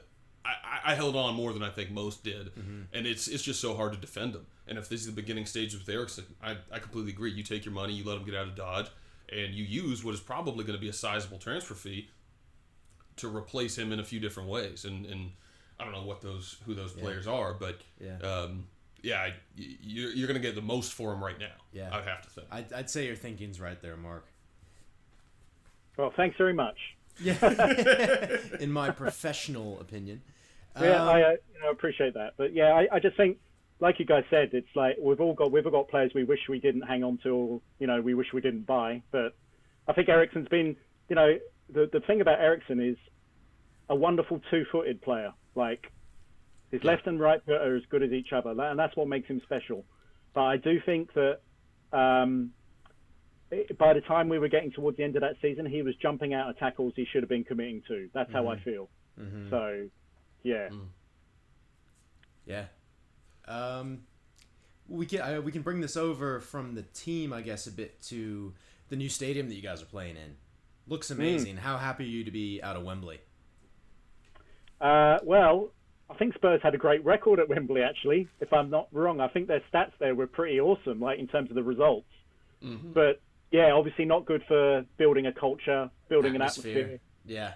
I held on more than I think most did, and it's just so hard to defend them. And if this is the beginning stages with Eriksen, I completely agree. You take your money, you let him get out of Dodge, and you use what is probably going to be a sizable transfer fee to replace him in a few different ways. And I don't know who those players are, but you're going to get the most for him right now. Yeah, I'd have to think. I'd say your thinking's right there, Mark. Well, thanks very much. Yeah, in my professional opinion. Yeah, I appreciate that, but yeah, I just think, like you guys said, it's like we've all got players we wish we didn't hang on to, or you know, we wish we didn't buy. But I think Eriksen's been, you know, the thing about Eriksen is a wonderful two-footed player. Like his left and right foot are as good as each other, and that's what makes him special. But I do think that by the time we were getting towards the end of that season, he was jumping out of tackles he should have been committing to. That's how I feel. So. Yeah. We can bring this over from the team, I guess, a bit to the new stadium that you guys are playing in. Looks amazing. How happy are you to be out of Wembley? Well, I think Spurs had a great record at Wembley, actually, if I'm not wrong. I think their stats there were pretty awesome, like in terms of the results. But yeah, obviously not good for building a culture, building an atmosphere. Yeah.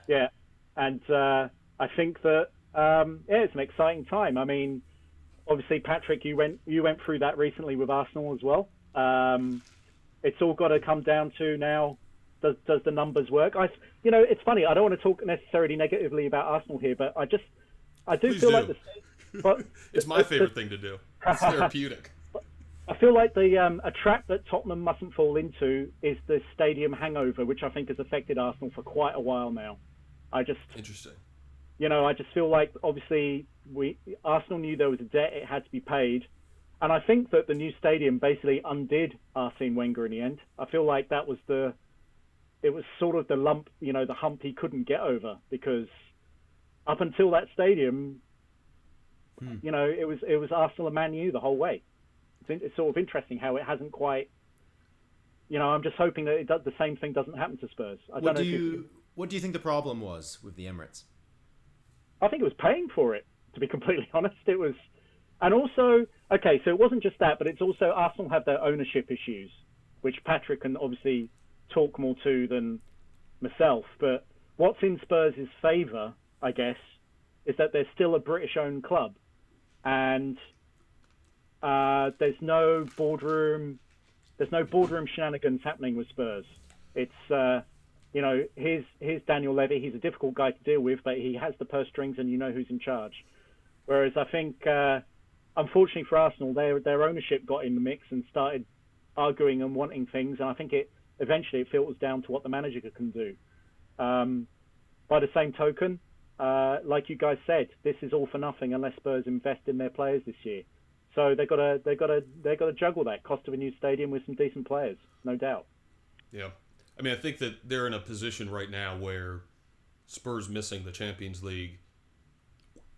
And I think that. It's an exciting time. I mean, obviously, Patrick, you went through that recently with Arsenal as well. It's all got to come down to now, does the numbers work? You know, it's funny. I don't want to talk necessarily negatively about Arsenal here, but I do feel like it's my favorite thing to do. It's therapeutic. I feel like a trap that Tottenham mustn't fall into is the stadium hangover, which I think has affected Arsenal for quite a while now. Interesting. You know, I just feel like obviously Arsenal knew there was a debt, it had to be paid. And I think that the new stadium basically undid Arsene Wenger in the end. I feel like that was it was sort of the lump, you know, the hump he couldn't get over, because up until that stadium, you know, it was Arsenal and Man U the whole way. It's sort of interesting how it hasn't quite, you know, I'm just hoping that the same thing doesn't happen to Spurs. What do you think the problem was with the Emirates? I think it was paying for it, to be completely honest. It was, and also, okay, so it wasn't just that, but it's also Arsenal have their ownership issues, which Patrick can obviously talk more to than myself. But what's in Spurs' favour, I guess, is that they're still a British-owned club, and there's no boardroom shenanigans happening with Spurs. It's you know, here's Daniel Levy. He's a difficult guy to deal with, but he has the purse strings, and you know who's in charge. Whereas I think, unfortunately for Arsenal, their ownership got in the mix and started arguing and wanting things, and I think eventually it filters down to what the manager can do. By the same token, like you guys said, this is all for nothing unless Spurs invest in their players this year. So they've got to juggle that cost of a new stadium with some decent players, no doubt. Yeah, I mean, I think that they're in a position right now where Spurs missing the Champions League,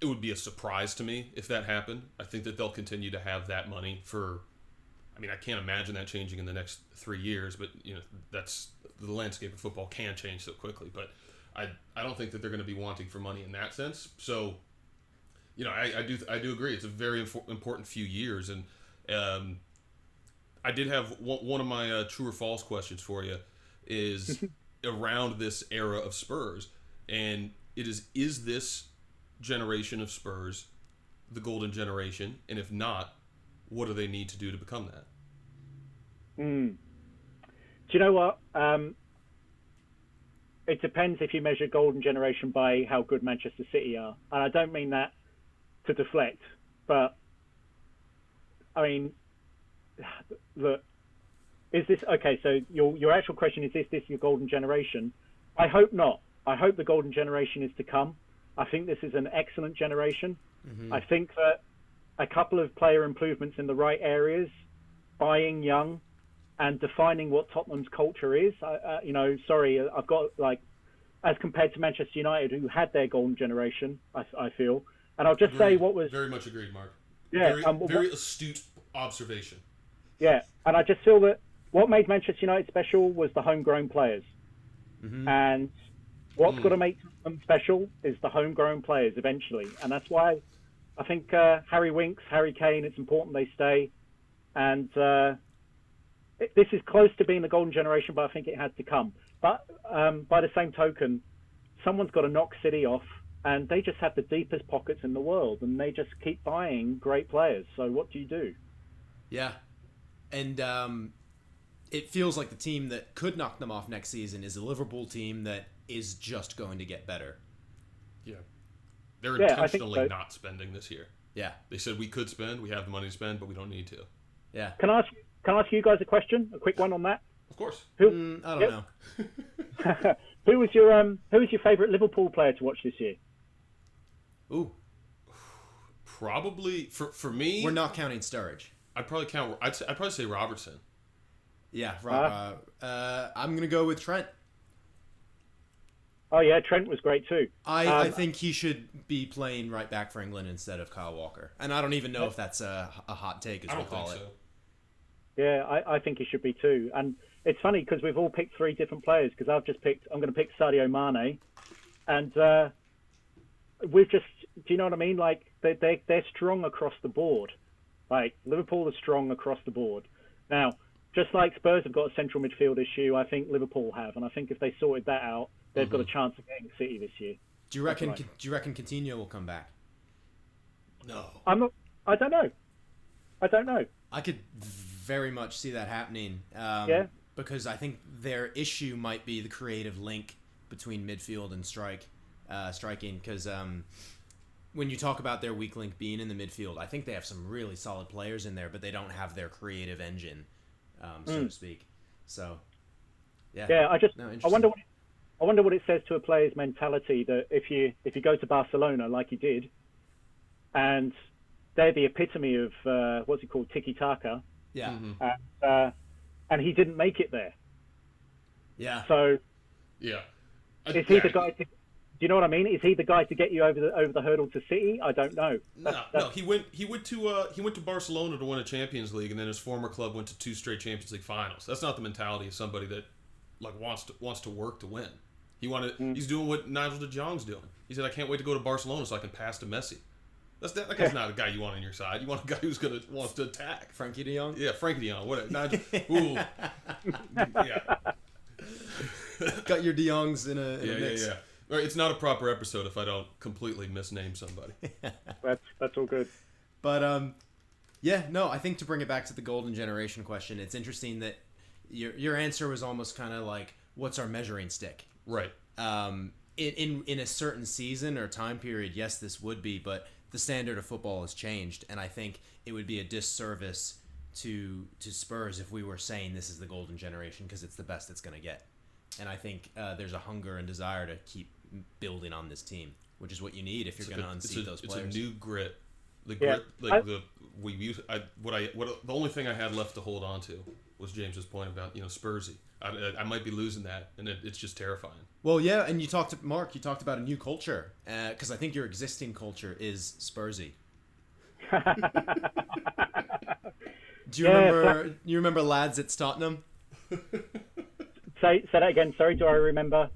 it would be a surprise to me if that happened. I think that they'll continue to have that money for. I mean, I can't imagine that changing in the next 3 years, but you know, that's the landscape of football can change so quickly, but. I don't think that they're going to be wanting for money in that sense. So, you know, I do agree. It's a very important few years, and I did have one of my true or false questions for you is around this era of Spurs, and it is this generation of Spurs the golden generation, and if not, what do they need to do to become that? Do you know what? It depends if you measure golden generation by how good Manchester City are. And I don't mean that to deflect, but I mean, look, is this, okay, so your actual question is, this your golden generation? I hope not. I hope the golden generation is to come. I think this is an excellent generation. Mm-hmm. I think that a couple of player improvements in the right areas, buying young, and defining what Tottenham's culture is. You know, sorry, I've got, like, as compared to Manchester United, who had their golden generation, I feel. And I'll just say what was... Very much agreed, Mark. Yeah. Very astute observation. Yeah, and I just feel that what made Manchester United special was the homegrown players. Mm-hmm. And what's got to make them special is the homegrown players eventually. And that's why I think Harry Winks, Harry Kane, it's important they stay. And... this is close to being the golden generation, but I think it has to come. But by the same token, someone's got to knock City off, and they just have the deepest pockets in the world, and they just keep buying great players. So what do you do? Yeah. And it feels like the team that could knock them off next season is a Liverpool team that is just going to get better. Yeah. They're intentionally not spending this year. Yeah. They said we could spend, we have the money to spend, but we don't need to. Yeah. Can I ask you guys a question? A quick one on that. Of course. I don't know. Who was your favorite Liverpool player to watch this year? Ooh, probably for me. We're not counting Sturridge. I'd probably say Robertson. Yeah. I'm gonna go with Trent. Oh yeah, Trent was great too. I think he should be playing right back for England instead of Kyle Walker. And I don't even know if that's a hot take, as we call it. So. Yeah, I think he should be too. And it's funny because we've all picked three different players, because I'm going to pick Sadio Mane. And we've just, do you know what I mean? Like, they're strong across the board. Like, Liverpool are strong across the board. Now, just like Spurs have got a central midfield issue, I think Liverpool have. And I think if they sorted that out, they've got a chance of getting City this year. Do you reckon Coutinho will come back? No. I don't know. I could very much see that happening, because I think their issue might be the creative link between midfield and striking, because when you talk about their weak link being in the midfield, I think they have some really solid players in there, but they don't have their creative engine, so to speak. So, yeah. Yeah, I wonder what I wonder what it says to a player's mentality that if you go to Barcelona like he did, and they're the epitome of what's it called, tiki-taka. Yeah. Mm-hmm. And he didn't make it there. Yeah. So. Yeah. Is he the guy? Do you know what I mean? Is he the guy to get you over the hurdle to City? I don't know. No. He went to Barcelona to win a Champions League, and then his former club went to 2 straight Champions League finals. That's not the mentality of somebody that like wants to work to win. He's doing what Nigel de Jong's doing. He said, "I can't wait to go to Barcelona so I can pass to Messi." That guy's not a guy you want on your side. You want a guy who's wants to attack. Frankie de Jong. Yeah, Frankie de Jong. What? Nigel. Ooh. Yeah. Got your de Jongs in a mix. Yeah. It's not a proper episode if I don't completely misname somebody. That's all good. But, I think to bring it back to the golden generation question, it's interesting that your answer was almost kind of like, what's our measuring stick? Right. In a certain season or time period, yes, this would be, but the standard of football has changed, and I think it would be a disservice to Spurs if we were saying this is the golden generation because it's the best it's going to get. And I think there's a hunger and desire to keep building on this team, which is what you need if you're going to unseat those players. It's a new grit. The only thing I had left to hold on to was James's point about Spursy. I might be losing that, and it's just terrifying. Well, yeah, and you talked about a new culture because I think your existing culture is Spursy. Do you remember lads at Tottenham? Say that again. Sorry, do I remember?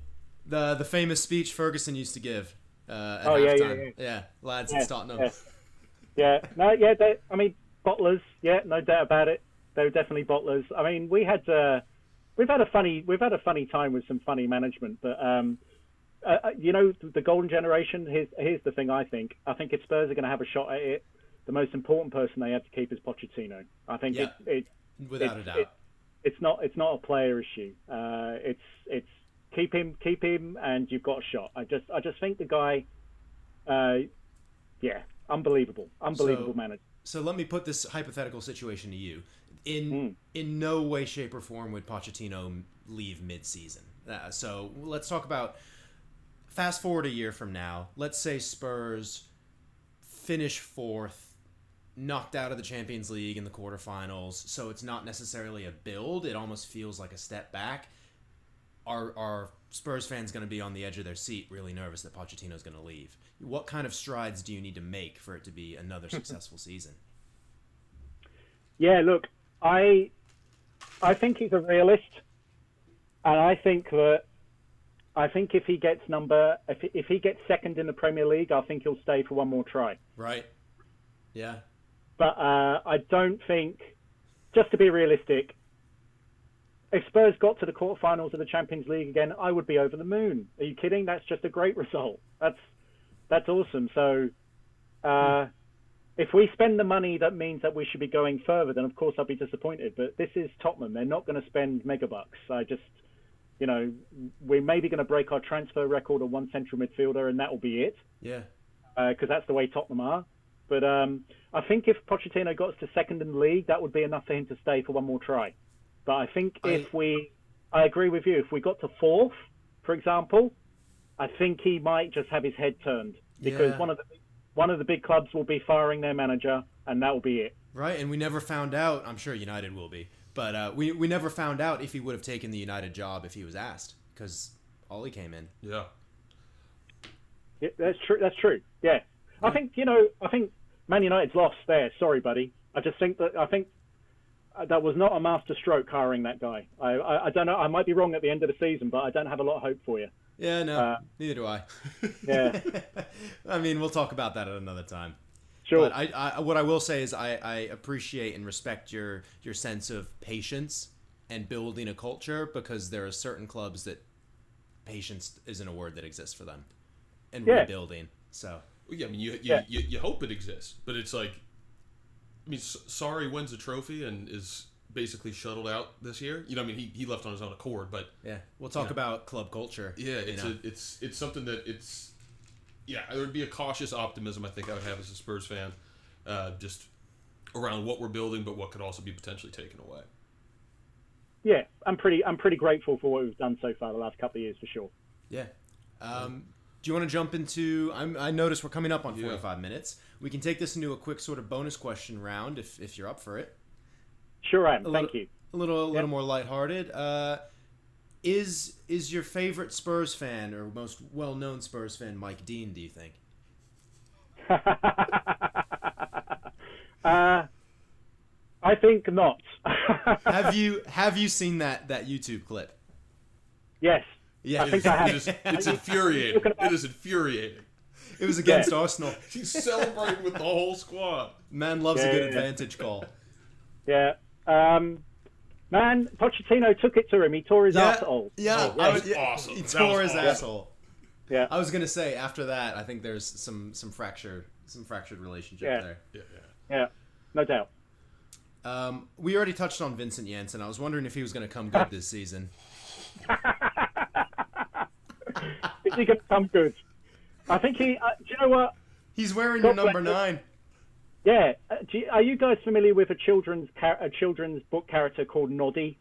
The famous speech Ferguson used to give at halftime. Yeah. Lads, it's Tottenham. Bottlers. Yeah, no doubt about it. They were definitely bottlers. I mean, we've had a funny time with some funny management, but the golden generation. Here's the thing. I think if Spurs are going to have a shot at it, the most important person they have to keep is Pochettino. I think without a doubt. It's not a player issue. It's keep him, and you've got a shot. I just think the guy, unbelievable manager. So let me put this hypothetical situation to you. In no way, shape, or form would Pochettino leave mid-season. So let's talk about fast forward a year from now. Let's say Spurs finish 4th. Knocked out of the Champions League in the quarterfinals, so it's not necessarily a build. It almost feels like a step back. Are Spurs fans going to be on the edge of their seat, really nervous that Pochettino's going to leave? What kind of strides do you need to make for it to be another successful season? Yeah, look, I think he's a realist, and I think if he gets if he gets second in the Premier League, I think he'll stay for one more try. Right. Yeah. But I don't think, just to be realistic, if Spurs got to the quarterfinals of the Champions League again, I would be over the moon. Are you kidding? That's just a great result. That's awesome. So if we spend the money that means that we should be going further, then of course I'll be disappointed. But this is Tottenham. They're not going to spend megabucks. We're maybe going to break our transfer record on one central midfielder, and that will be it. Yeah. Because that's the way Tottenham are. But I think if Pochettino got us to second in the league, that would be enough for him to stay for one more try. But I think I agree with you. If we got to 4th, for example, I think he might just have his head turned because one of the big clubs will be firing their manager, and that will be it. Right, and we never found out. I'm sure United will be, but we never found out if he would have taken the United job if he was asked because Ollie came in. Yeah, that's true. Yeah. I think Man United's lost there. Sorry, buddy. I think that was not a masterstroke hiring that guy. I don't know. I might be wrong at the end of the season, but I don't have a lot of hope for you. Yeah, no, neither do I. Yeah. I mean, we'll talk about that at another time. Sure. But I what I will say is I appreciate and respect your sense of patience and building a culture because there are certain clubs that patience isn't a word that exists for them and rebuilding. So. Yeah, I mean, you hope it exists, but it's like, I mean, Sarri wins a trophy and is basically shuttled out this year. You know, I mean, he left on his own accord, but yeah, we'll talk about club culture. Yeah, it's something that there would be a cautious optimism I think I would have as a Spurs fan, just around what we're building, but what could also be potentially taken away. Yeah, I'm pretty grateful for what we've done so far the last couple of years for sure. Yeah. Do you want to jump into... I notice we're coming up on 45 minutes. We can take this into a quick sort of bonus question round if you're up for it. Sure, I am. Thank you. A little more lighthearted. Is your favorite Spurs fan or most well-known Spurs fan Mike Dean, do you think? I think not. Have you seen that YouTube clip? Yes. Yeah, it's infuriating. It is infuriating. It was against Arsenal. She's celebrating with the whole squad. Man loves a good advantage call. Yeah. Man, Pochettino took it to him. He tore his asshole. Yeah, oh, that was awesome. He tore his asshole. Yeah. I was gonna say after that, I think there's some fractured relationship there. Yeah, no doubt. We already touched on Vincent Janssen. I was wondering if he was going to come good this season. Is he going to come good? I think he... do you know what? He's wearing the number 9. Yeah. Are you guys familiar with a children's book character called Noddy?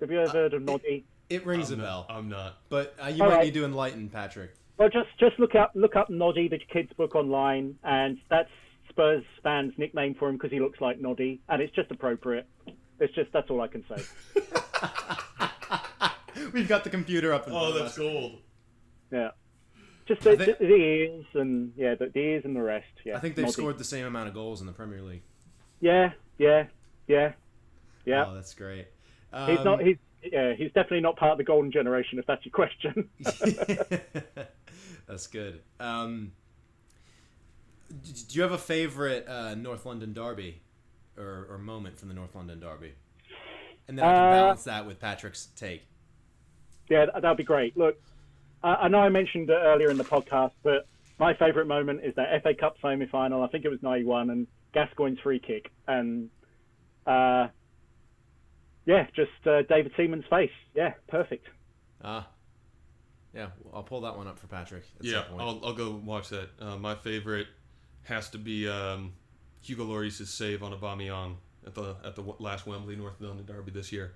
Have you ever heard of Noddy? It rings a bell. I'm not. But you might need to enlighten Patrick. Well, just look up Noddy, the kids' book online, and that's Spurs fans' nickname for him because he looks like Noddy, and it's just appropriate. That's all I can say. We've got the computer up. That's gold. Yeah, just the ears and the ears and the rest. Yeah, I think they've scored the same amount of goals in the Premier League. Yeah. Oh, that's great. He's not. He's definitely not part of the golden generation, if that's your question. That's good. Do you have a favourite North London derby or moment from the North London derby? And then I can balance that with Patrick's take. Yeah, that'd be great. Look, I know I mentioned it earlier in the podcast, but my favourite moment is that FA Cup semi-final. I think it was 91 and Gascoigne's free kick. And, just David Seaman's face. Yeah, perfect. Yeah, I'll pull that one up for Patrick. I'll go watch that. My favourite... has to be Hugo Lloris's save on Aubameyang at the last Wembley North London derby this year.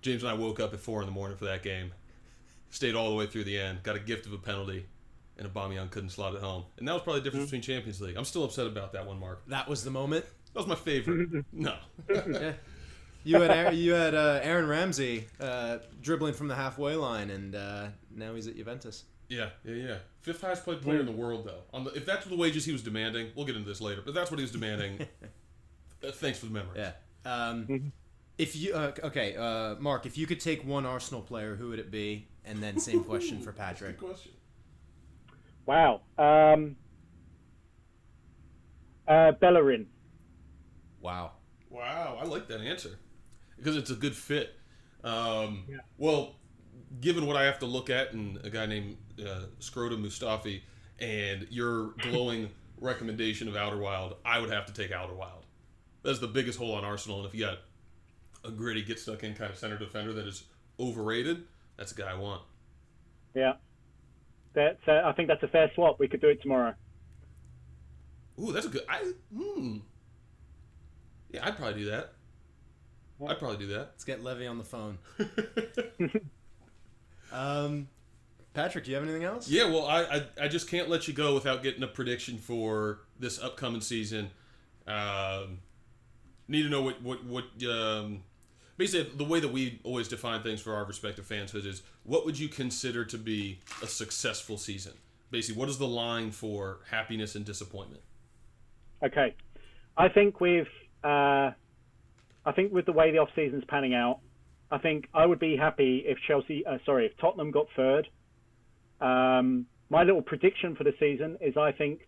James and I woke up at 4 a.m. for that game, stayed all the way through the end, got a gift of a penalty, and Aubameyang couldn't slot it home. And that was probably the difference between Champions League. I'm still upset about that one, Mark. That was the moment. That was my favorite. No. Yeah. You had Aaron Ramsey dribbling from the halfway line, and now he's at Juventus. Yeah. 5th highest played player in the world, though. If that's the wages he was demanding, we'll get into this later, but that's what he was demanding. Thanks for the memories. Yeah. Mark, if you could take one Arsenal player, who would it be? And then same question for Patrick. Good question. Wow. Bellerin. Wow. I like that answer because it's a good fit. Well, given what I have to look at and a guy named Scrotum Mustafi and your glowing recommendation of Alderweireld, I would have to take Alderweireld. That's the biggest hole on Arsenal, and if you got a gritty, get-stuck-in kind of center defender that is overrated, that's a guy I want. Yeah. I think that's a fair swap. We could do it tomorrow. Ooh, that's a good... Yeah, I'd probably do that. Let's get Levy on the phone. Patrick, do you have anything else? Yeah, well, I just can't let you go without getting a prediction for this upcoming season. Need to know what basically the way that we always define things for our respective fanshood is what would you consider to be a successful season? Basically, what is the line for happiness and disappointment? Okay, I think with the way the off season's panning out, I think I would be happy if Tottenham got third. My little prediction for the season is I think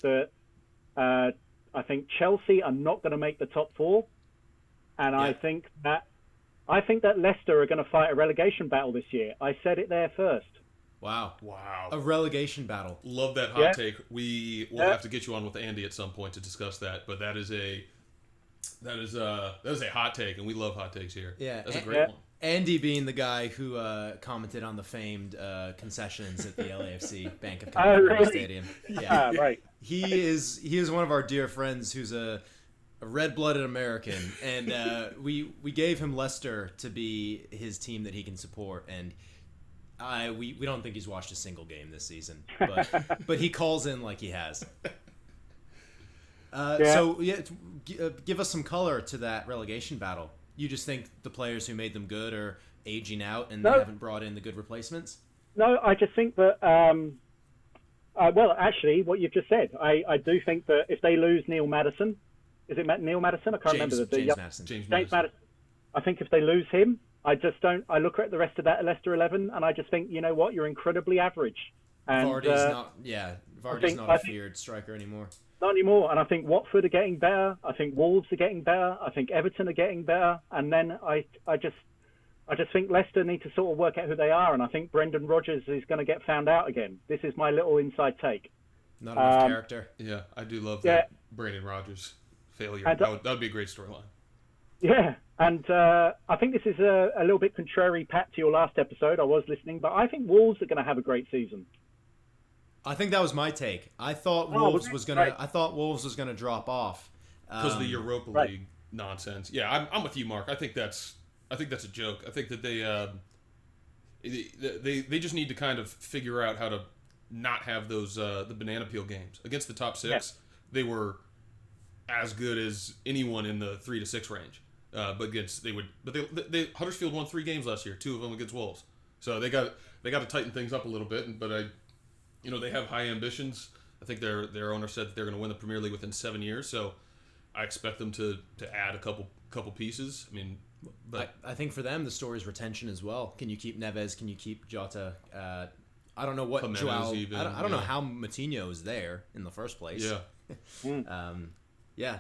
Chelsea are not going to make the top four, and yeah. I think that Leicester are going to fight a relegation battle this year. I said it there first. Wow! A relegation battle. Love that hot take. We will have to get you on with Andy at some point to discuss that, but that is a hot take, and we love hot takes here. Yeah, that's a great one. Andy being the guy who commented on the famed concessions at the LAFC Bank of California Stadium. Yeah, right. He is one of our dear friends who's a red-blooded American, and we gave him Leicester to be his team that he can support, and We don't think he's watched a single game this season, but but he calls in like he has. So yeah, give us some color to that relegation battle. You just think the players who made them good are aging out and they haven't brought in the good replacements? No, I just think that, well, actually, what you've just said, I do think that if they lose Neil Maddison, is it Neil Maddison? I can't remember. James Maddison. I think if they lose him, I look at the rest of that Leicester 11 and I just think, you know what, you're incredibly average. And Vardy's not a feared striker anymore. Not anymore. And I think Watford are getting better. I think Wolves are getting better. I think Everton are getting better. And then I just think Leicester need to sort of work out who they are. And I think Brendan Rodgers is going to get found out again. This is my little inside take. Not enough character. Yeah, I do love that Brendan Rodgers failure. That would be a great storyline. Yeah, and I think this is a little bit contrary, Pat, to your last episode. I was listening, but I think Wolves are going to have a great season. I think that was my take. I thought Wolves was going to drop off because of the Europa League nonsense. Yeah, I'm with you, Mark. I think that's a joke. I think that they just need to kind of figure out how to not have those the banana peel games against the top six. Yes. They were as good as anyone in the 3 to 6 range, but Huddersfield won 3 games last year, 2 of them against Wolves. So they got to tighten things up a little bit, but you know, they have high ambitions. I think their owner said that they're going to win the Premier League within 7 years, so I expect them to add a couple pieces. I mean, but I think for them the story is retention as well. Can you keep Neves? Can you keep Jota? I don't know what Joao. I don't know how Matinho is there in the first place. Yeah. Yeah.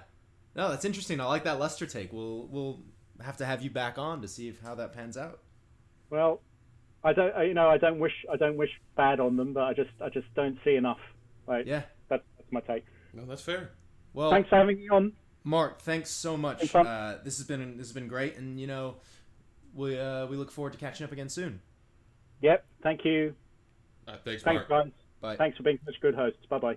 No, that's interesting. I like that Leicester take. We'll have to have you back on to see how that pans out. Well, I don't wish bad on them, but I just don't see enough. Right? Yeah, that's my take. No, that's fair. Well, thanks for having me on, Mark. Thanks so much. Thanks, this has been great, and you know, we look forward to catching up again soon. Yep. Thank you. Thanks, Mark. Guys. Bye. Thanks for being such good hosts. Bye bye.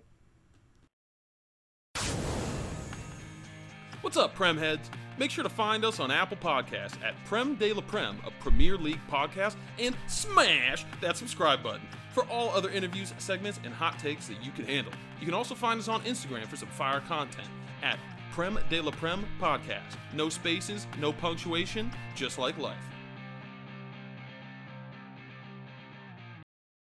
What's up, Prem heads? Make sure to find us on Apple Podcasts at Prem de la Prem, a Premier League podcast, and smash that subscribe button for all other interviews, segments, and hot takes that you can handle. You can also find us on Instagram for some fire content at Prem de la Prem Podcast. No spaces, no punctuation, just like life.